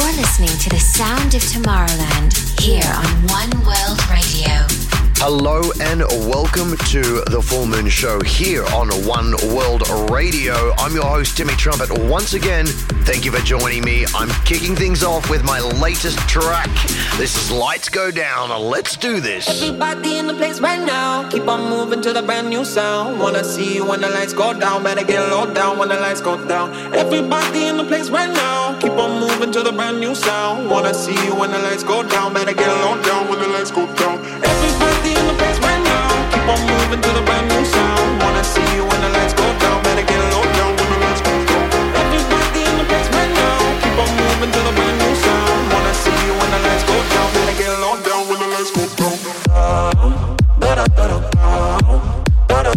You're listening to the sound of Tomorrowland here on One World Radio. Hello and welcome to The Full Moon Show here on One World Radio. I'm your host, Timmy Trumpet. Once again, thank you for joining me. I'm kicking things off with my latest track. This is Lights Go Down. Let's do this. Everybody in the place right now. Keep on moving to the brand new sound. Wanna see you when the lights go down. Better get low down when the lights go down. Everybody in the place right now. Keep on moving to the brand new sound. Wanna see you when the lights go down. Better get low down when the lights go down. Everybody in the place right now. Keep on moving to the brand new sound. Wanna see you when the lights go down. Better get low down when the lights go down. Everybody in the place right now. Keep on moving to the brand new sound. Wanna see you when the lights go down. Better get low down when the lights go down. Wanna see you when the lights go down. Wanna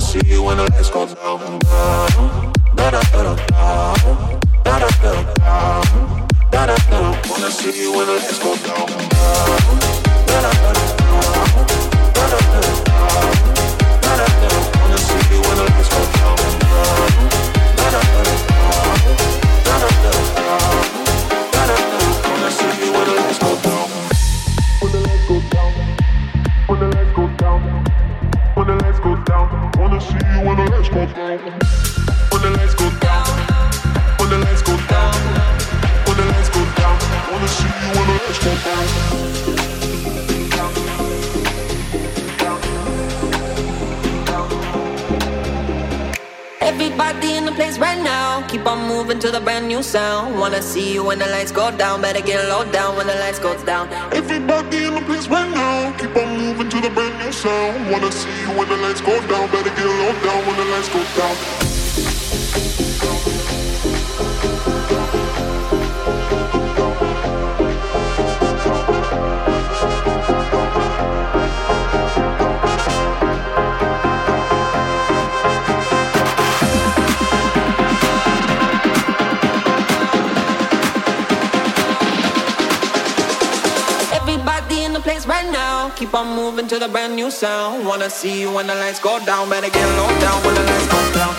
see you when the lights go down. Wanna see you when the lights go down. Wanna see you when the lights go down. When the lights go down. When the lights go down. When the lights go down. Wanna see you when the lights go down. When the lights go down, when the lights go down, when the lights go down, wanna see you when the lights go down. Down, down, down. Everybody in the place right now, keep on moving to the brand new sound. Wanna see you when the lights go down, better get low down when the lights go down. Everybody in the place right now, keep on moving to the brand new sound. Wanna see you when the lights go down, better get low down when the lights go down. Keep on moving to the brand new sound. Wanna see you when the lights go down. Better get low down when the lights go down.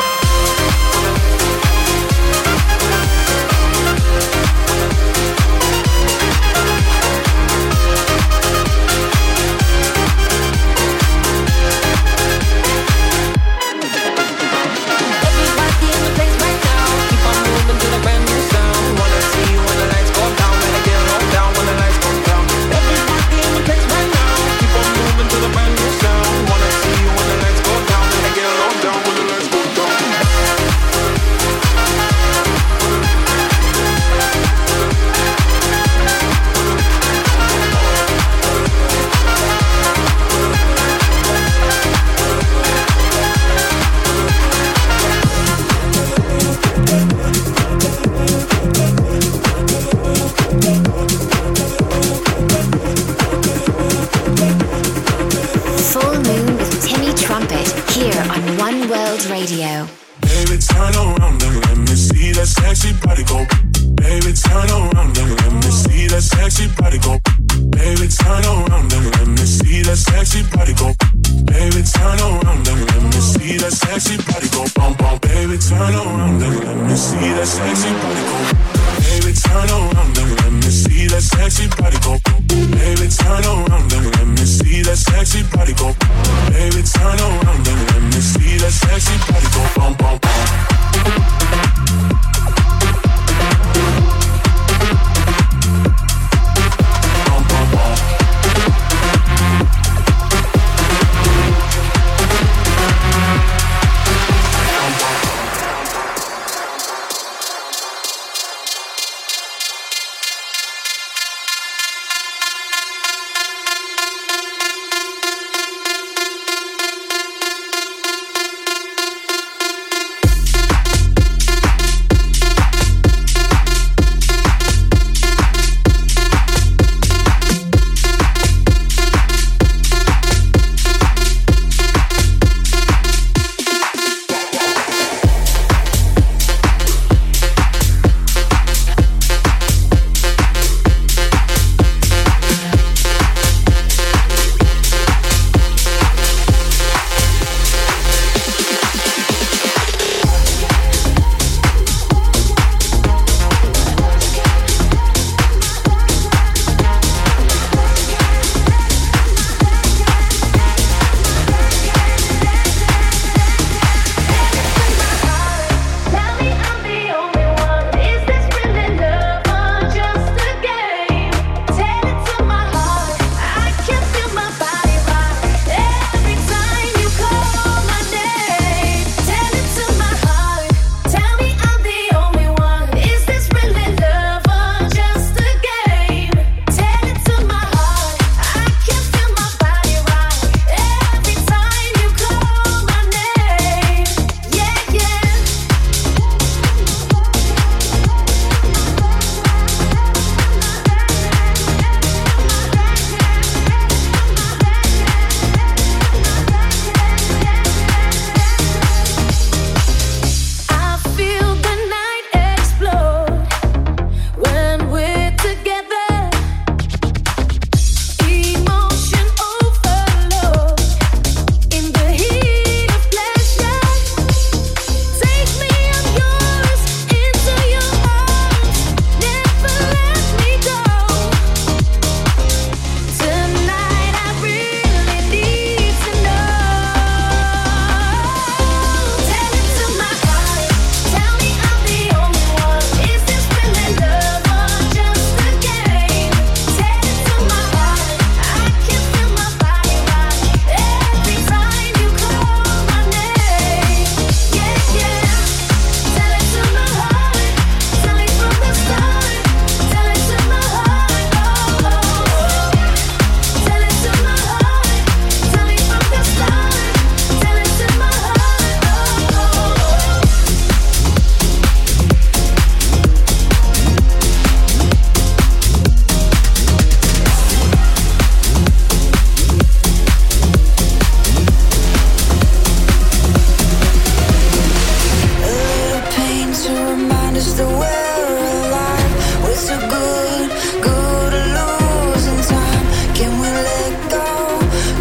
just that we're alive. We're so good, good at losing time. Can we let go?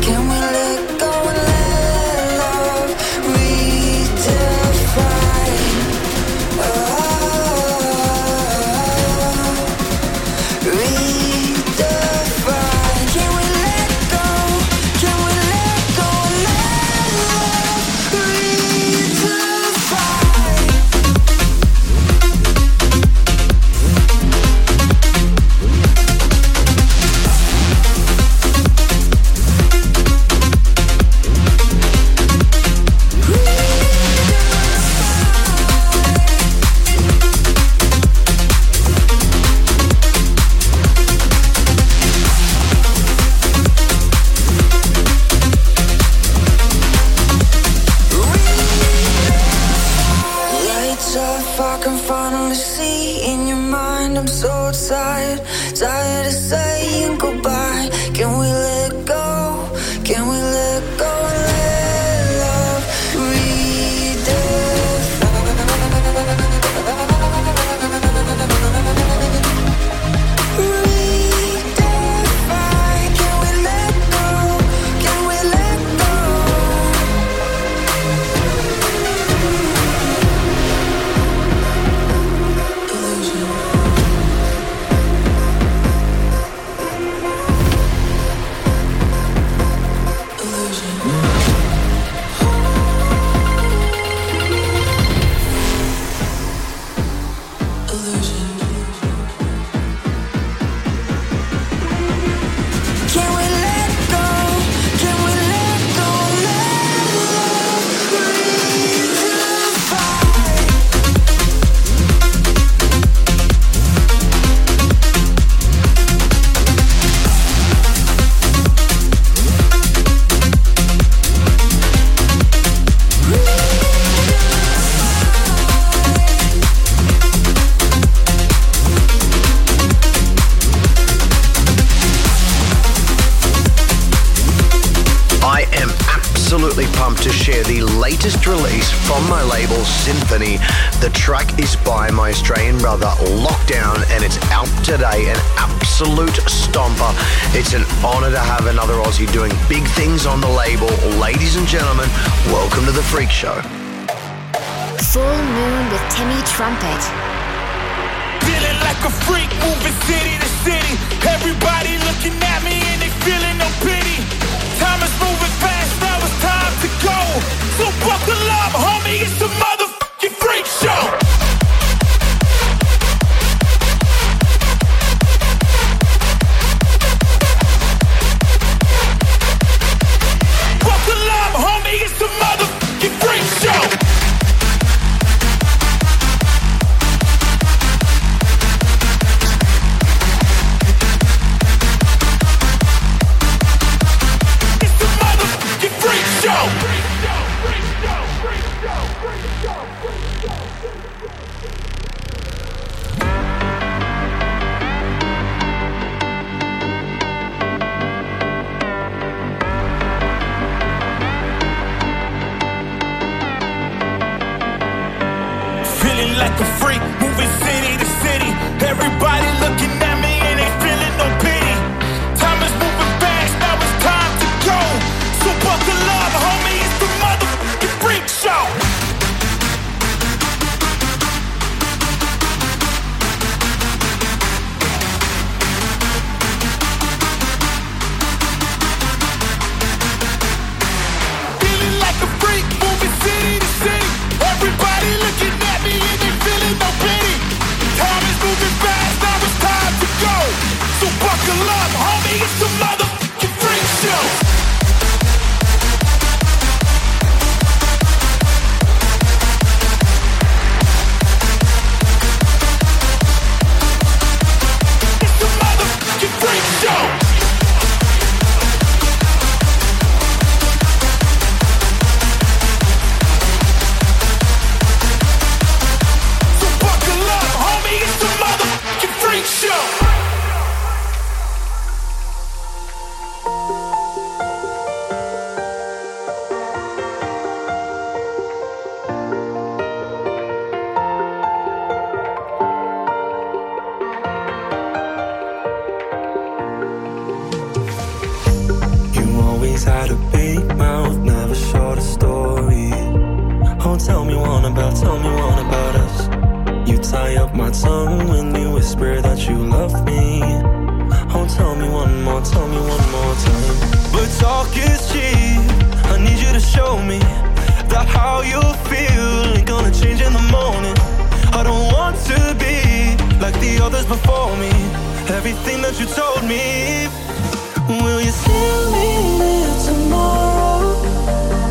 Can we let go and let love redefine? Oh, redefine. Can we let go? Can we let go and let love redefine? Lights off, I can finally see in your mind. I'm so tired, tired of saying goodbye. Can we let go? Can we let go and let love redefine? Can we let go? Can we let go? Illusion. Illusion. Illusion. Can we let go? Can we let go? Let love redefine. I am absolutely pumped to share the latest release from my label, Symphony. The track is by my Australian brother, Lockdown, and it's out today, an absolute stomper. It's an honour to have another Aussie doing big things on the label. Ladies and gentlemen, welcome to The Freak Show. Full Moon with Timmy Trumpet. Feeling like a freak, moving city to city. Everybody looking at me and they feeling no pity. Time is moving fast, now it's time to go. So buckle up, homie, it's a motherfucking freak show. Buckle up, homie, it's a motherfucking freak show. had a big mouth, never short a story. Oh, tell me one about us. You tie up my tongue when you whisper that you love me. Oh, tell me one more time. But talk is cheap, I need you to show me that how you feel ain't gonna change in the morning. I don't want to be like the others before me. Everything that you told me, will you still mean it tomorrow?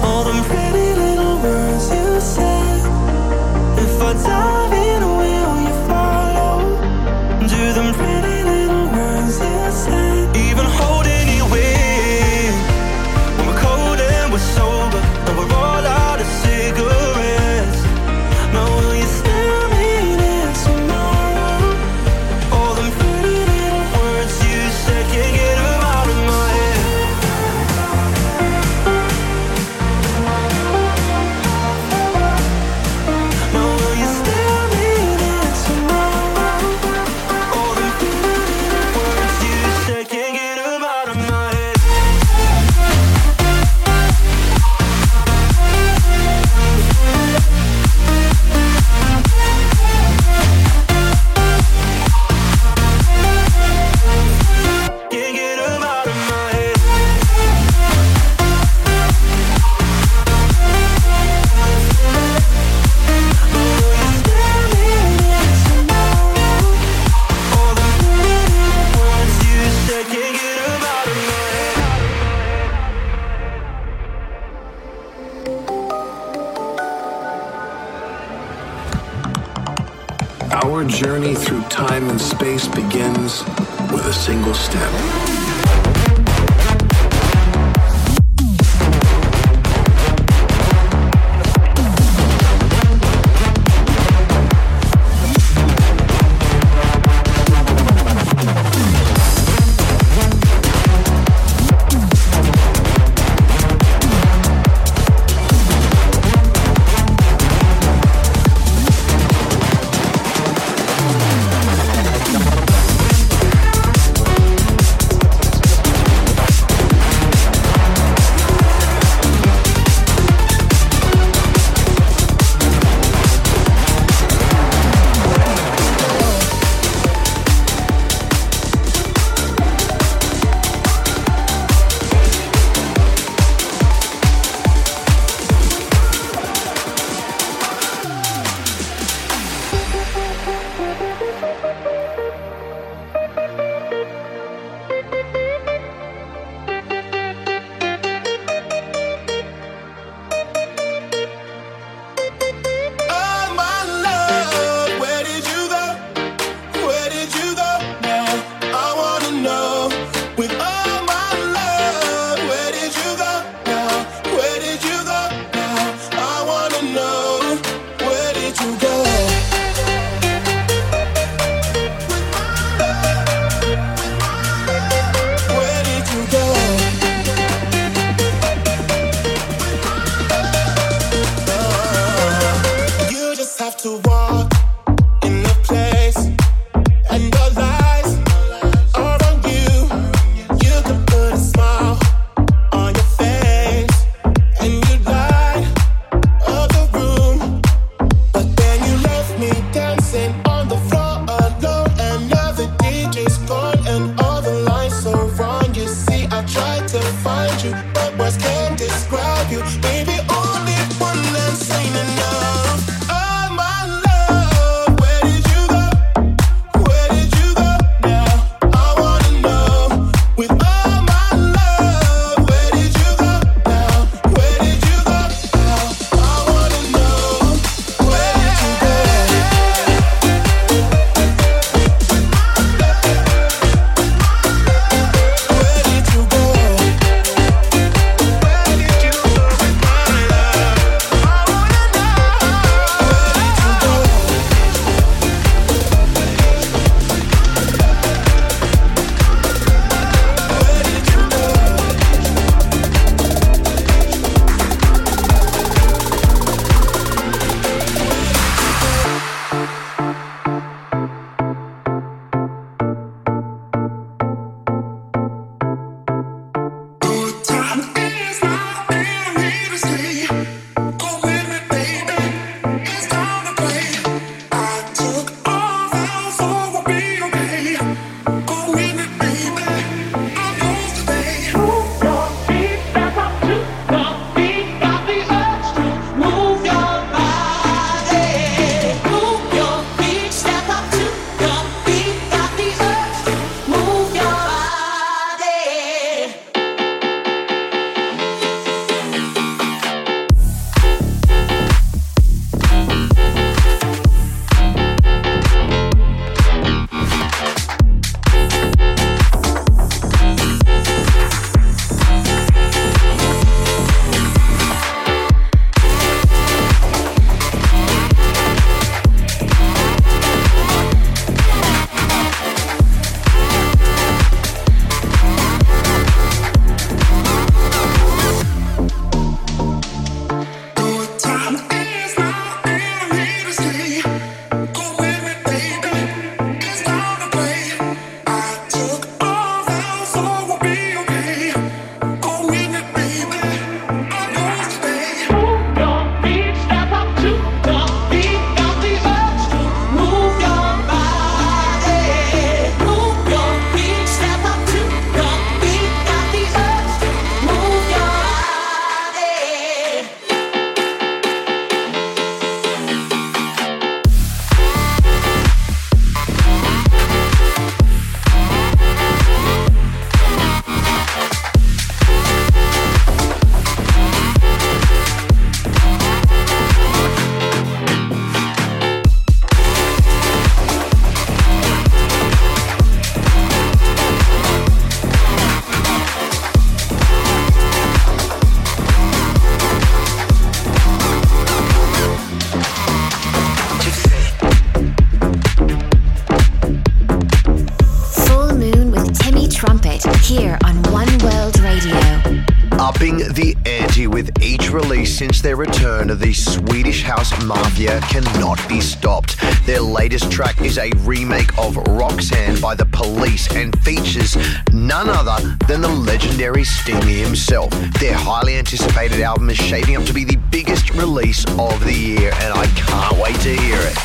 All them pretty little words you said. If I dive in, will you follow? Do them pretty little words you said. Even holding you in when we're cold and we're sober and we're all out of cigarettes. Now will you still? Journey through time and space begins with a single step. upping the ante with each release since their return. The Swedish house mafia cannot be stopped. Their latest track is a remake of Roxanne by The Police and features none other than the legendary Sting himself. Their highly anticipated album is shaping up to be the biggest release of the year, and I can't wait to hear it.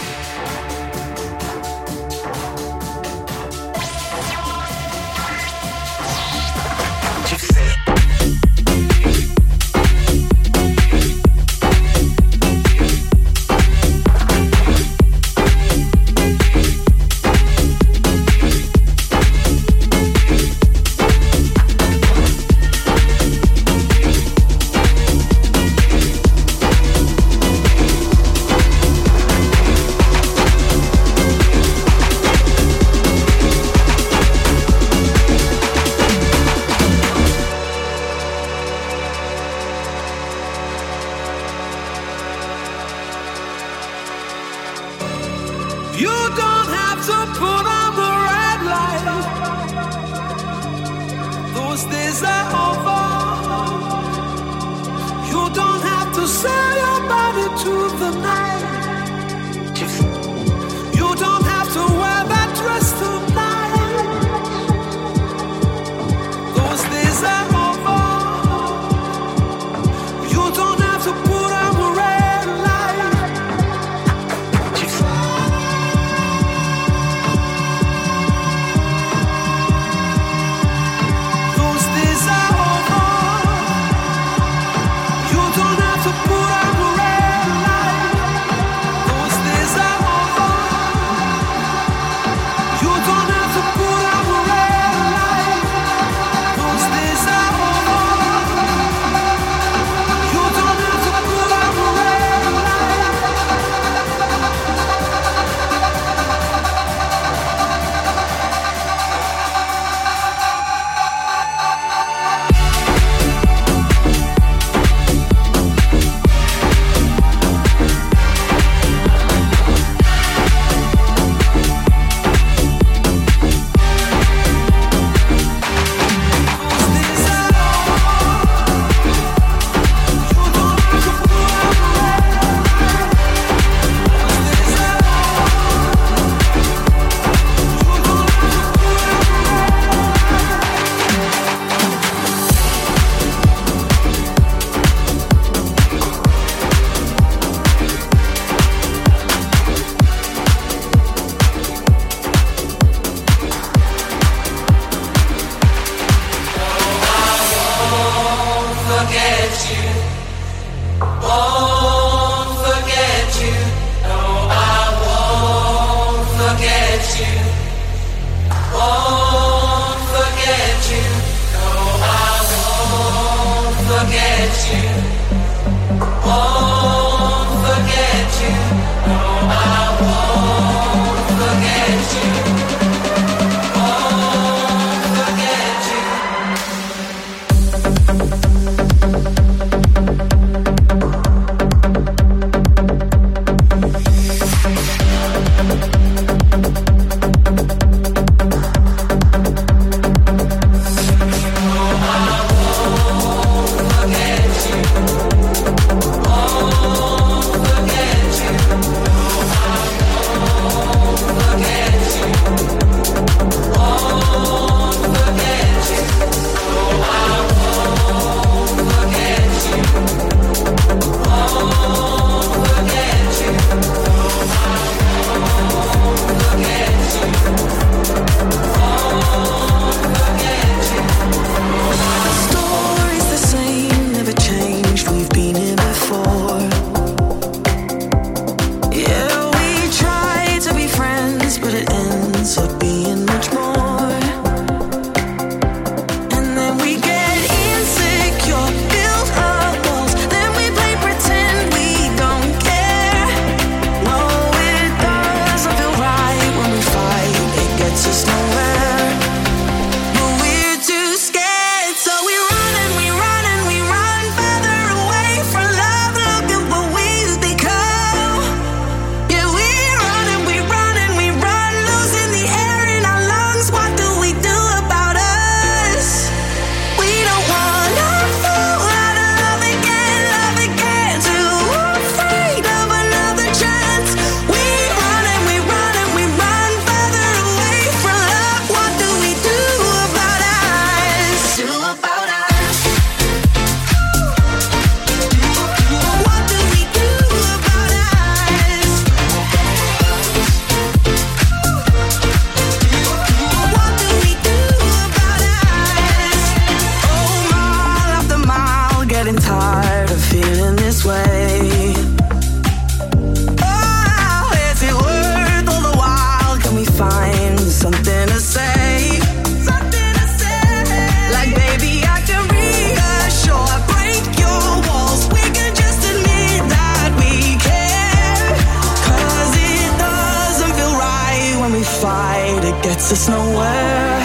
fight, it gets us nowhere,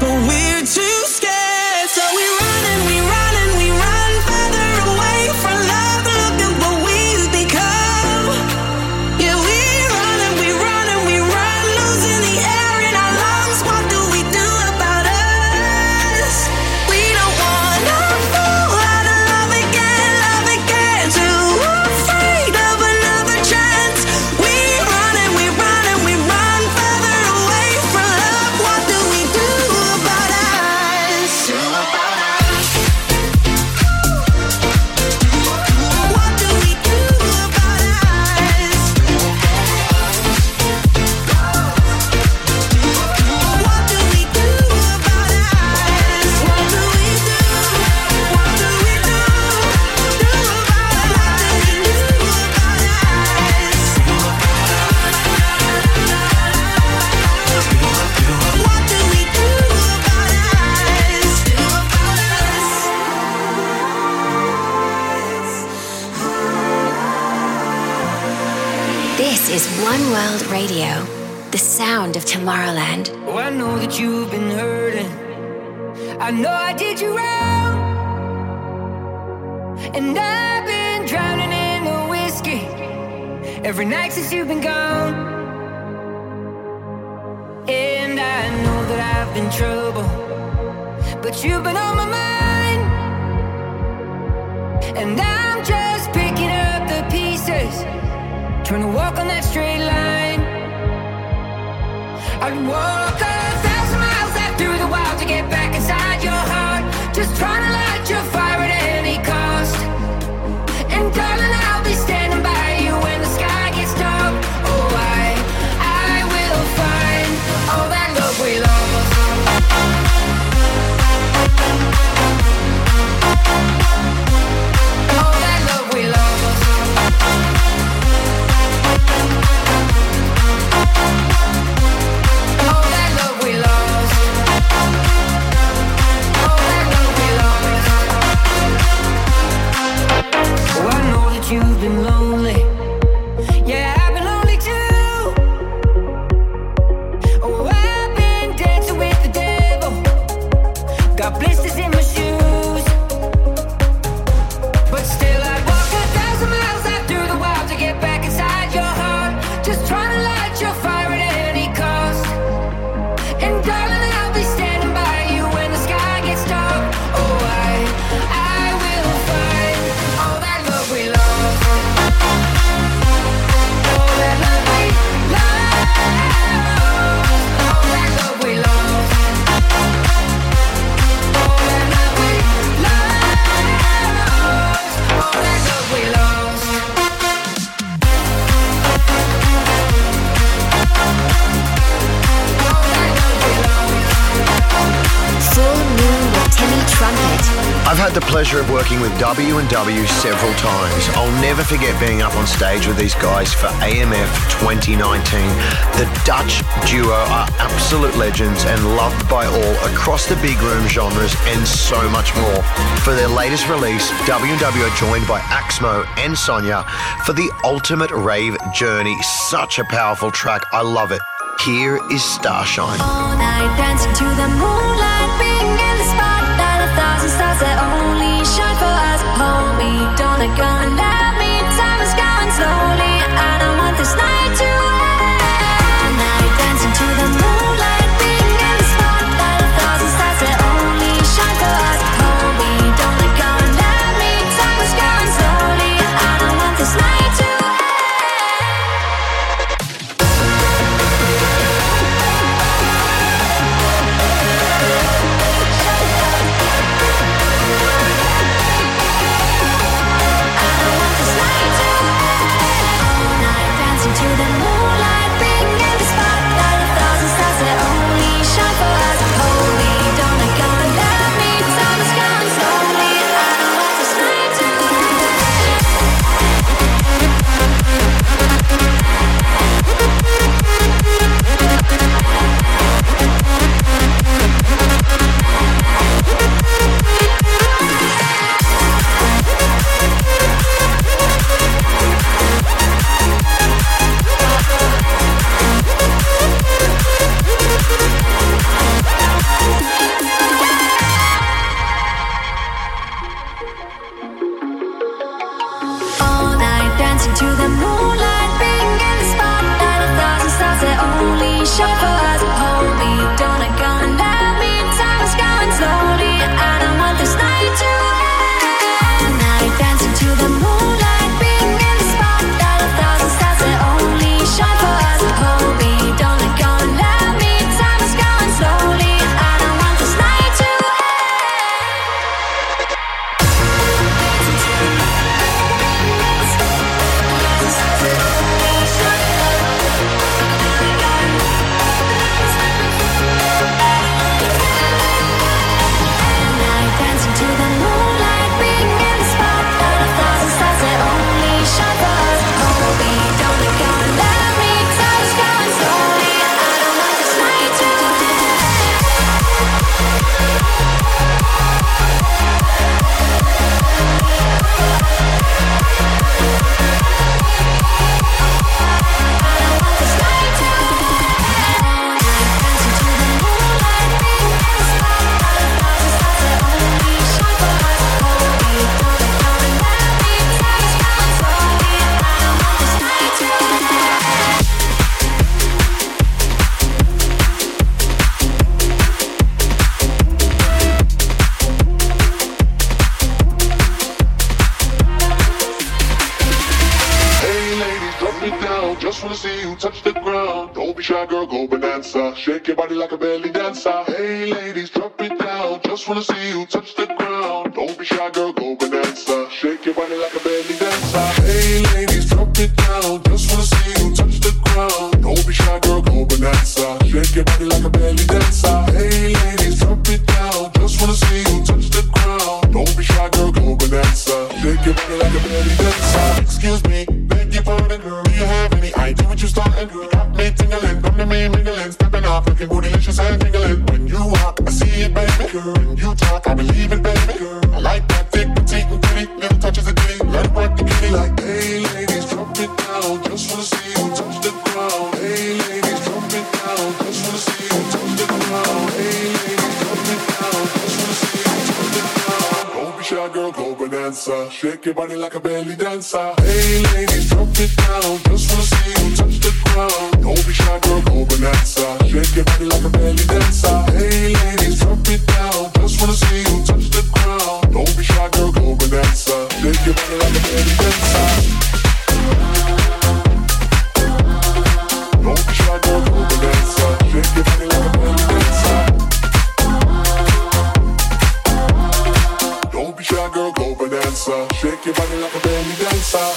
but we're too scared, so we run and we run and we run further away from love. Look at what we've become. Yeah, we run and we run and we run, losing the air in our lungs. What do we do about us? We don't wanna fall out of love again, too afraid of another chance. We run and we run and we run further away from love. What do we do about us? What do we do about us? What do we do about us? What do we do? What do we do about us? What do we do about us? What do we do about us? Do about us? This is One World Radio, the sound of Tomorrowland. Oh, I know that you've been hurting. I know I did you wrong. And I've been drowning in the whiskey every night since you've been gone. And I know that I've been trouble, but you've been on my mind. And I'm just picking up the pieces, trying to walk on that straight line. I'd walk 1,000 miles out through the wild to get back inside your heart. Just trying to light your fire at any cost. And darling, I'll be standing by you when the sky gets dark. Oh, I will find all that love we lost. All that love we lost. All that love we lost. All that love we lost. Oh, I know that you've been lonely. Yeah, I've been lonely too. Oh, I've been dancing with the devil. Got blisters in my shoes. But still I'd walk 1,000 miles out through the wild to get back inside your heart. Just trying to light your fire at any cost. And darling, I'll be standing by you when the sky gets dark. Oh, I will find all that love we lost. All that love we lost. All that love we lost. All that love we lost. All that love we lost. All that love we lost. Full Moon with Timmy Trumpet. I've had the pleasure of working with WW several times. I'll never forget being up on stage with these guys for AMF 2019. The Dutch duo are absolute legends and loved by all across the big room genres and so much more. For their latest release, WW are joined by Axmo and Sonia for the ultimate rave journey. Such a powerful track. I love it. Here is Starshine. All night dancing to the moonlight, being in the spotlight, 1,000 stars that only shine for us. Hold me, don't let go and let me. Time is going slowly. I don't want this night to end. All night dancing to the moonlight, being in the spotlight, 1,000 stars that only shine for us. Hold me, don't let go and let me. Time is going slowly. I don't want this night to end. I don't want this night to end. All night dancing to the moonlight. baby, shy girl, go bonanza. Shake your body like a belly dancer. Hey, ladies, drop it down. Just wanna see you touch the ground. Don't be shy, girl, go bonanza. Shake your body like a belly dancer. Hey, ladies, drop it down. Just wanna see you touch the ground. Don't be shy, girl, go bonanza. Shake your body like a belly dancer. Hey, ladies, drop it down. Just wanna see you touch the ground. Don't be shy, girl, go bonanza. Shake your body like a belly dancer. Excuse me, beg your pardon, girl. Do you have any idea what you started? You got me tingling, come to me mingling. Stepping off, looking bootylicious and tingling. When you walk, I see it, baby girl. When you talk, I believe it, baby girl. I like that thick, petite and pretty. Little touches of ditty, let it work the kitty. Like, hey ladies, drop it down. Just wanna see you touch the ground. Hey ladies, drop it down. Just wanna see you touch the ground. Hey ladies, drop it down. Just wanna see you touch the ground. Don't be shy, girl, go bonanza. Shake your body like a belly dancer. Hey ladies, drop it down. Just wanna see you touch the ground. Don't be shy, girl, go bonanza. Shake your body like a belly dancer. Hey ladies, drop it down. Just wanna see you touch the ground. Don't be shy, girl, go bonanza. Shake your body like a belly dancer. Don't be shy, girl, go bonanza. Shake your body like a belly dancer. Don't be shy, girl, go bonanza. Shake your body like a belly dancer.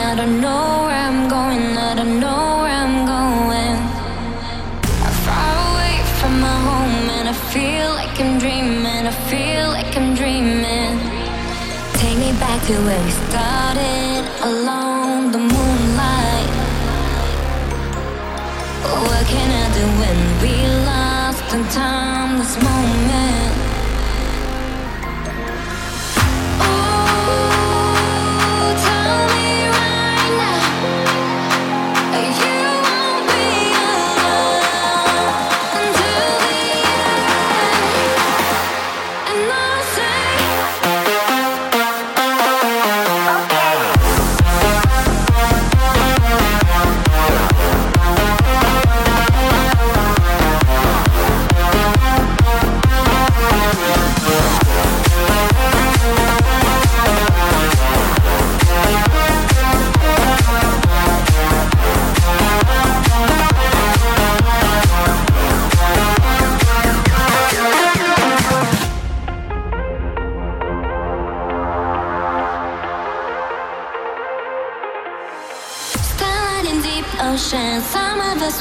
I don't know where I'm going, I don't know where I'm going. I'm far away from my home and I feel like I'm dreaming, I feel like I'm dreaming. Take me back to where we started, along the moonlight. What can I do when we lost in time, this moment?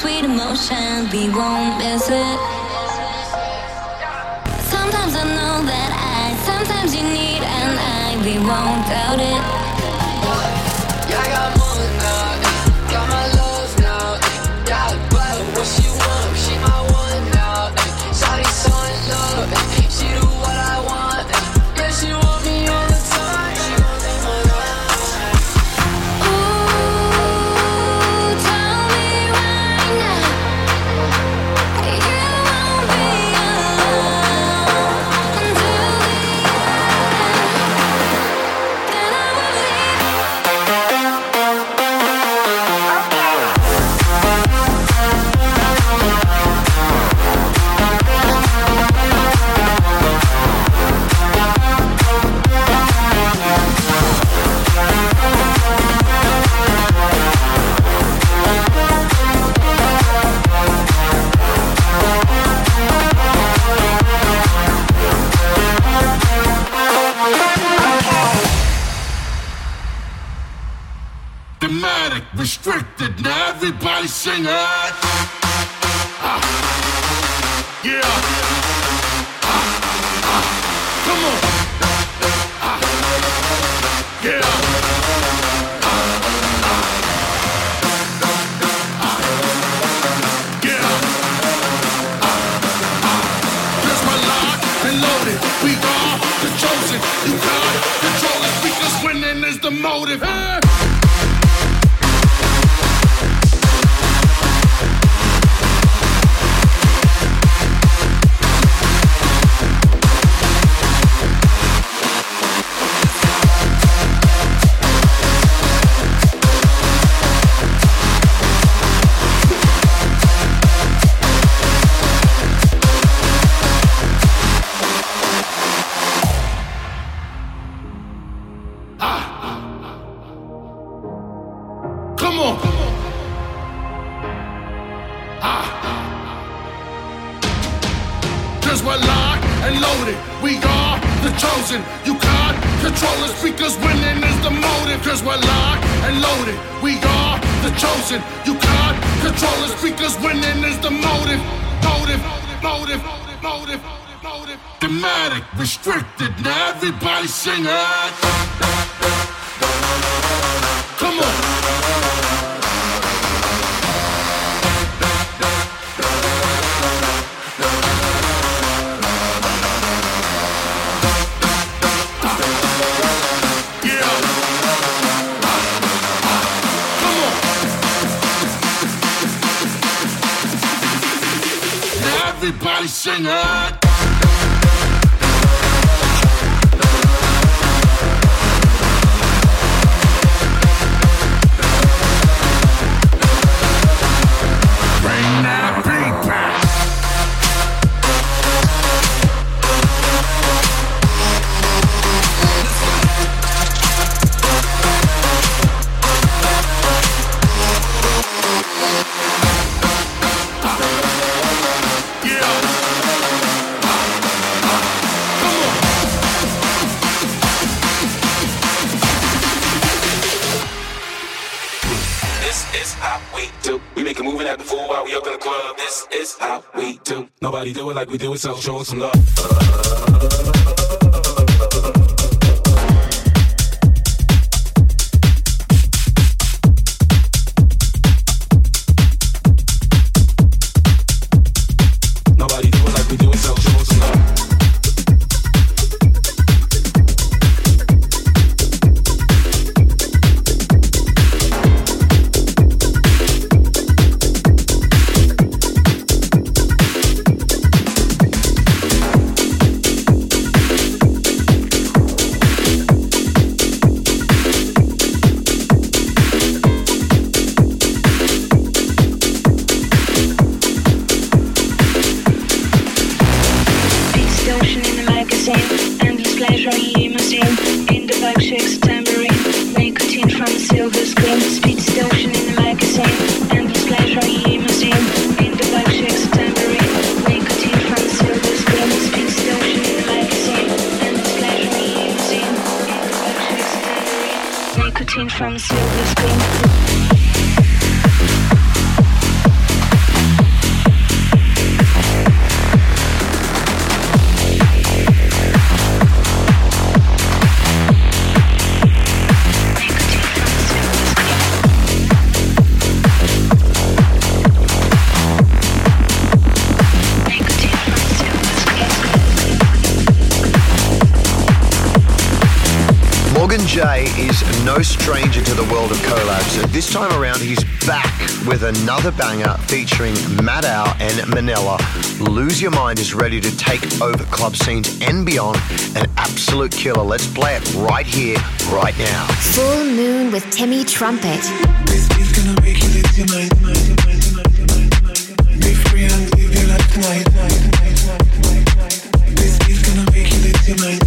Sweet emotion, we won't miss it. Sometimes I know that sometimes you need and we won't doubt it. Yeah, I got more now, got my love now. Yeah, but what she want, she my one now. Shawty so in love, she do what I want. Yeah, she want me all the time. Restricted, now everybody sing it. Yeah. Come on. Yeah. Yeah. Here's my lock and loaded. We are the chosen. You gotta control it because winning is the motive. Hey. 'cause we're locked and loaded. We are the chosen. You can't control us because winning is the motive. 'Cause we're locked and loaded. We are the chosen. You can't control us because winning is the motive. Motive. Thematic, restricted. Now everybody sing it. Come on. Everybody sing it! Nobody do it like we do it, so show us some love. Nobody do it like we do it, so show us some No stranger to the world of collabs. This time around, he's back with another banger featuring Maddow and Manela. Lose Your Mind is ready to take over club scenes and beyond. An absolute killer. Let's play it right here, right now. Full Moon with Timmy Trumpet. Whiskey's gonna make you live your night, be free and live your life tonight. Whiskey's gonna make you live your night.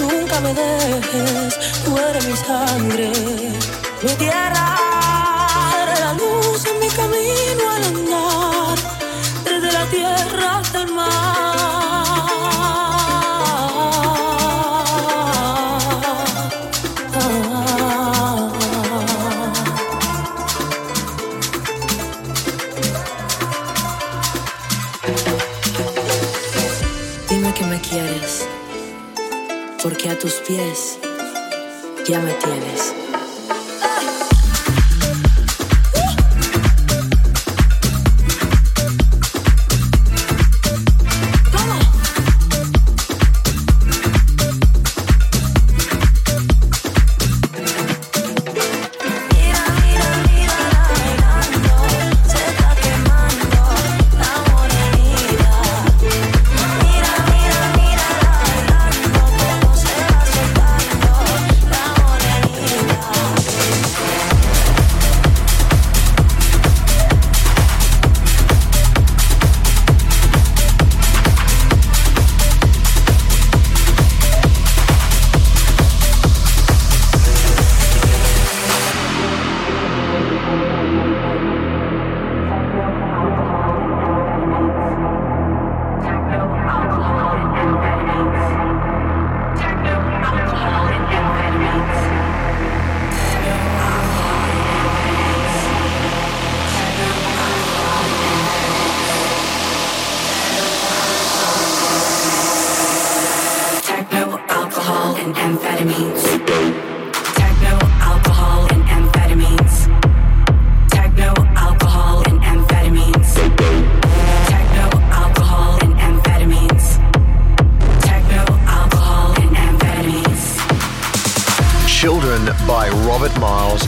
Nunca me dejes, tú eres mi sangre. mi tierra, la luz en mi camino al andar, desde la tierra hasta el mar. Dime que me quieres, porque a tus pies ya me tienes.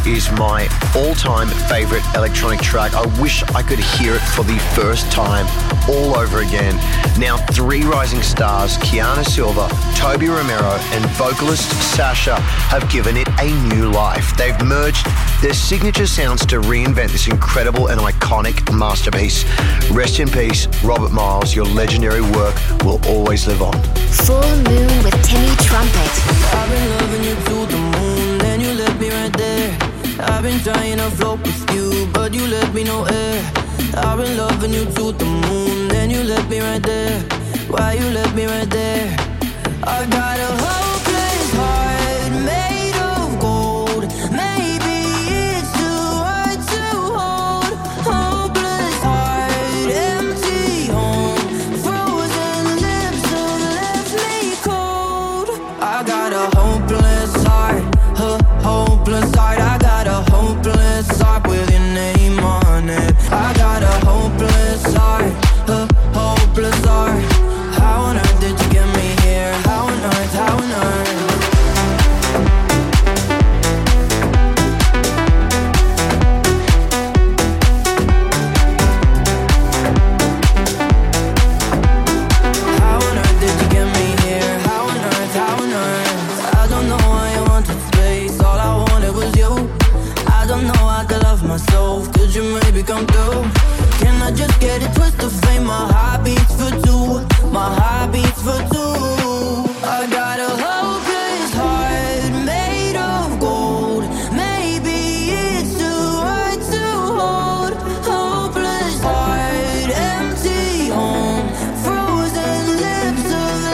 Is my all-time favorite electronic track. I wish I could hear it for the first time all over again. Now, three rising stars, Keanu Silva, Toby Romero, and vocalist Sasha have given it a new life. They've merged their signature sounds to reinvent this incredible and iconic masterpiece. Rest in peace, Robert Miles. Your legendary work will always live on. Full Moon with Timmy Trumpet. I've been loving you through the moon, then you left me right there. I've been trying to float with you, but you left me no air. I've been loving you to the moon, then you left me right there. Why you left me right there? I got a hopeless heart made of gold. Maybe it's too hard to hold. Hopeless heart, empty home. Frozen lips that left me cold. I got a hopeless heart, a hopeless heart. I got hopeless heart with your name on it. I got a hopeless heart, a hopeless heart. How on earth did you get me here? How on earth, how on earth? I got a hopeless heart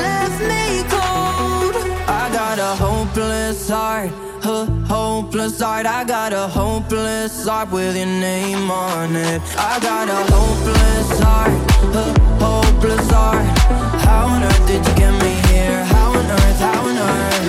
with your name on it. I got a hopeless heart, a hopeless heart. How on earth did you get me here? How on earth, how on earth?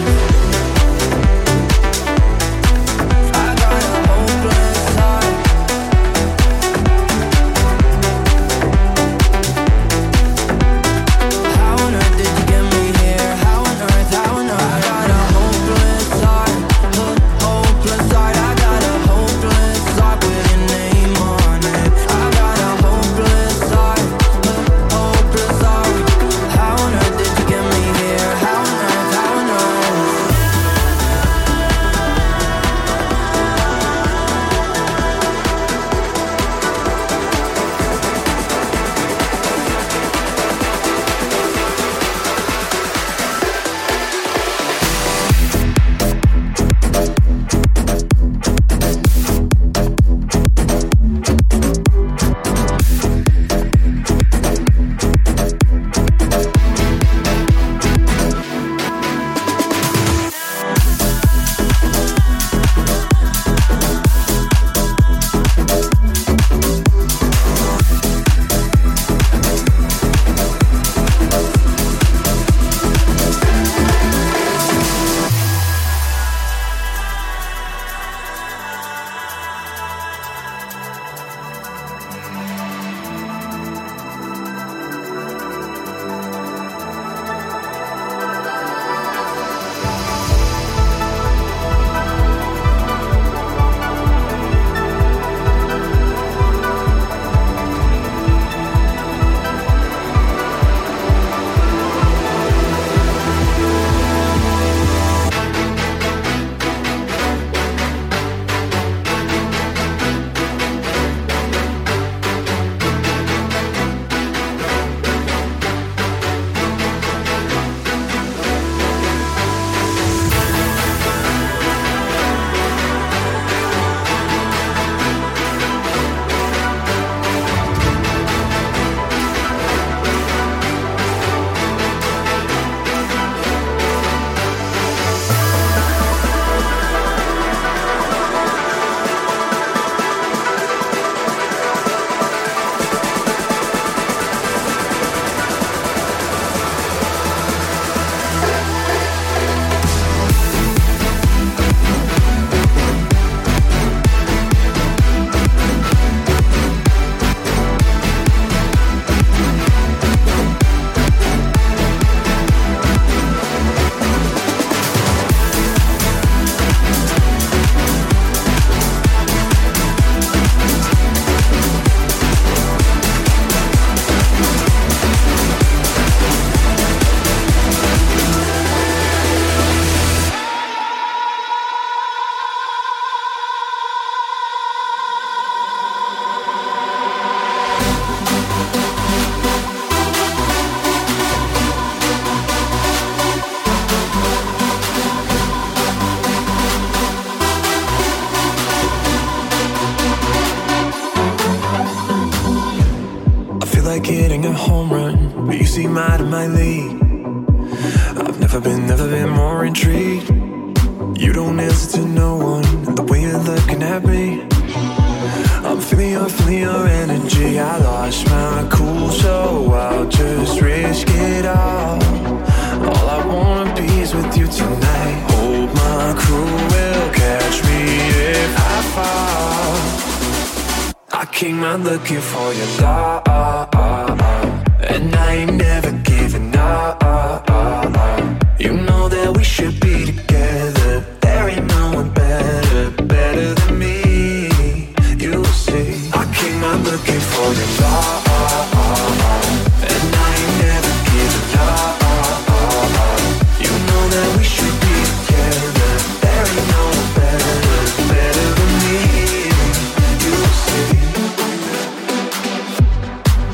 hitting a home run, but you seem out of my league. I've never been more intrigued. You don't answer to no one, and the way you're looking at me, I'm feeling your energy. I lost my cool, so I'll just risk it all. All I wanna be is with you tonight. Hold my crew will catch me if I fall. I came out looking for your love, and I ain't never giving up. You know that we should be together. There ain't no one better than me. You see, I came out looking for your love, and I ain't never giving up. You know that we should be together. There ain't no one better than me. You see,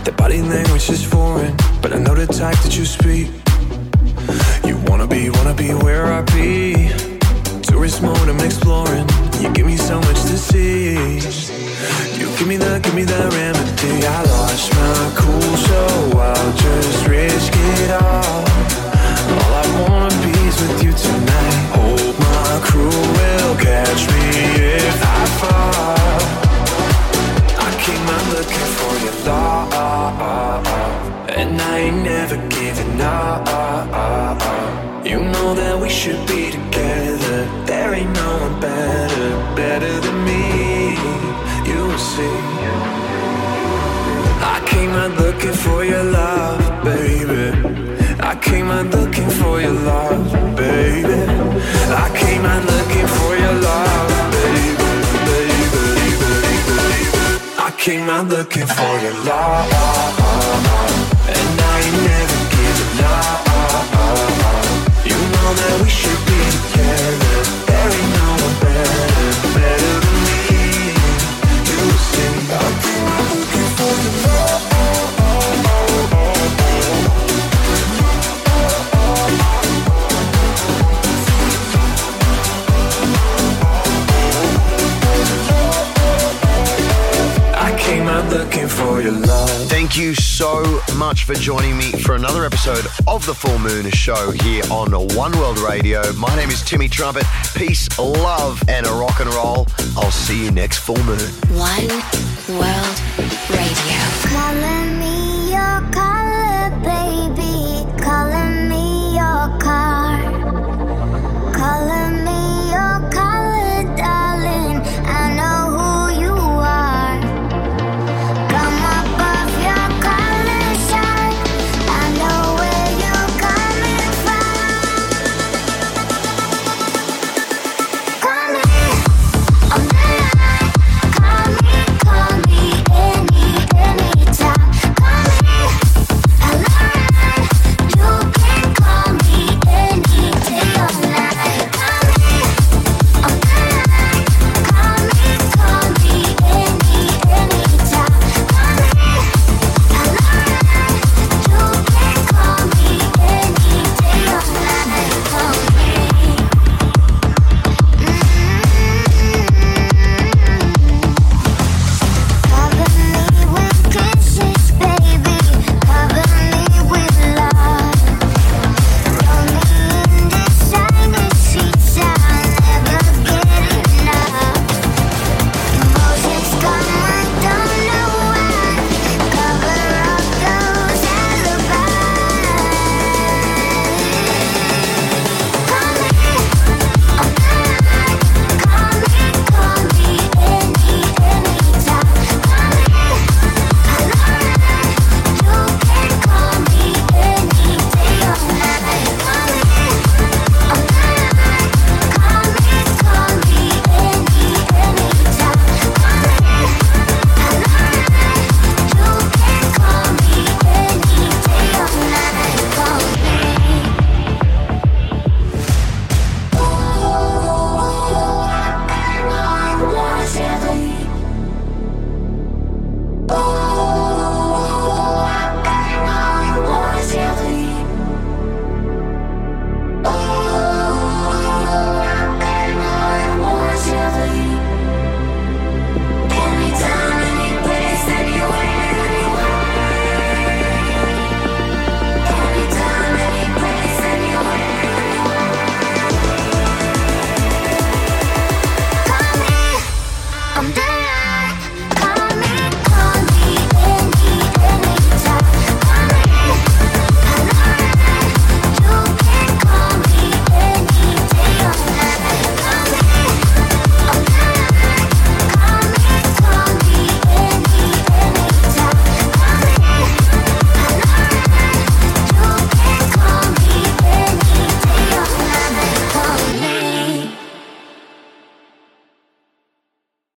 the body language is foreign, but I know the type that you speak. Wanna be where I be. Tourist mode, I'm exploring. You give me so much to see. You give me the remedy. I lost my cool, so I'll just risk it all. All I wanna be is with you tonight. Hope my crew will catch me if I fall. I came out looking for your love, and I ain't never giving up. You know that we should be together. There ain't no one better than me. You see, I came out looking for your love, baby. I came out looking for your love, baby. I came out looking for your love, baby. I came out looking for your love, and I ain't never giving up. You know that we should be together. There ain't no one better than me. You see, I'm looking for your love. Looking for your love. Thank you so much for joining me for another episode of The Full Moon Show here on One World Radio. My name is Timmy Trumpet. Peace, love, and a rock and roll. I'll see you next full moon. One World Radio.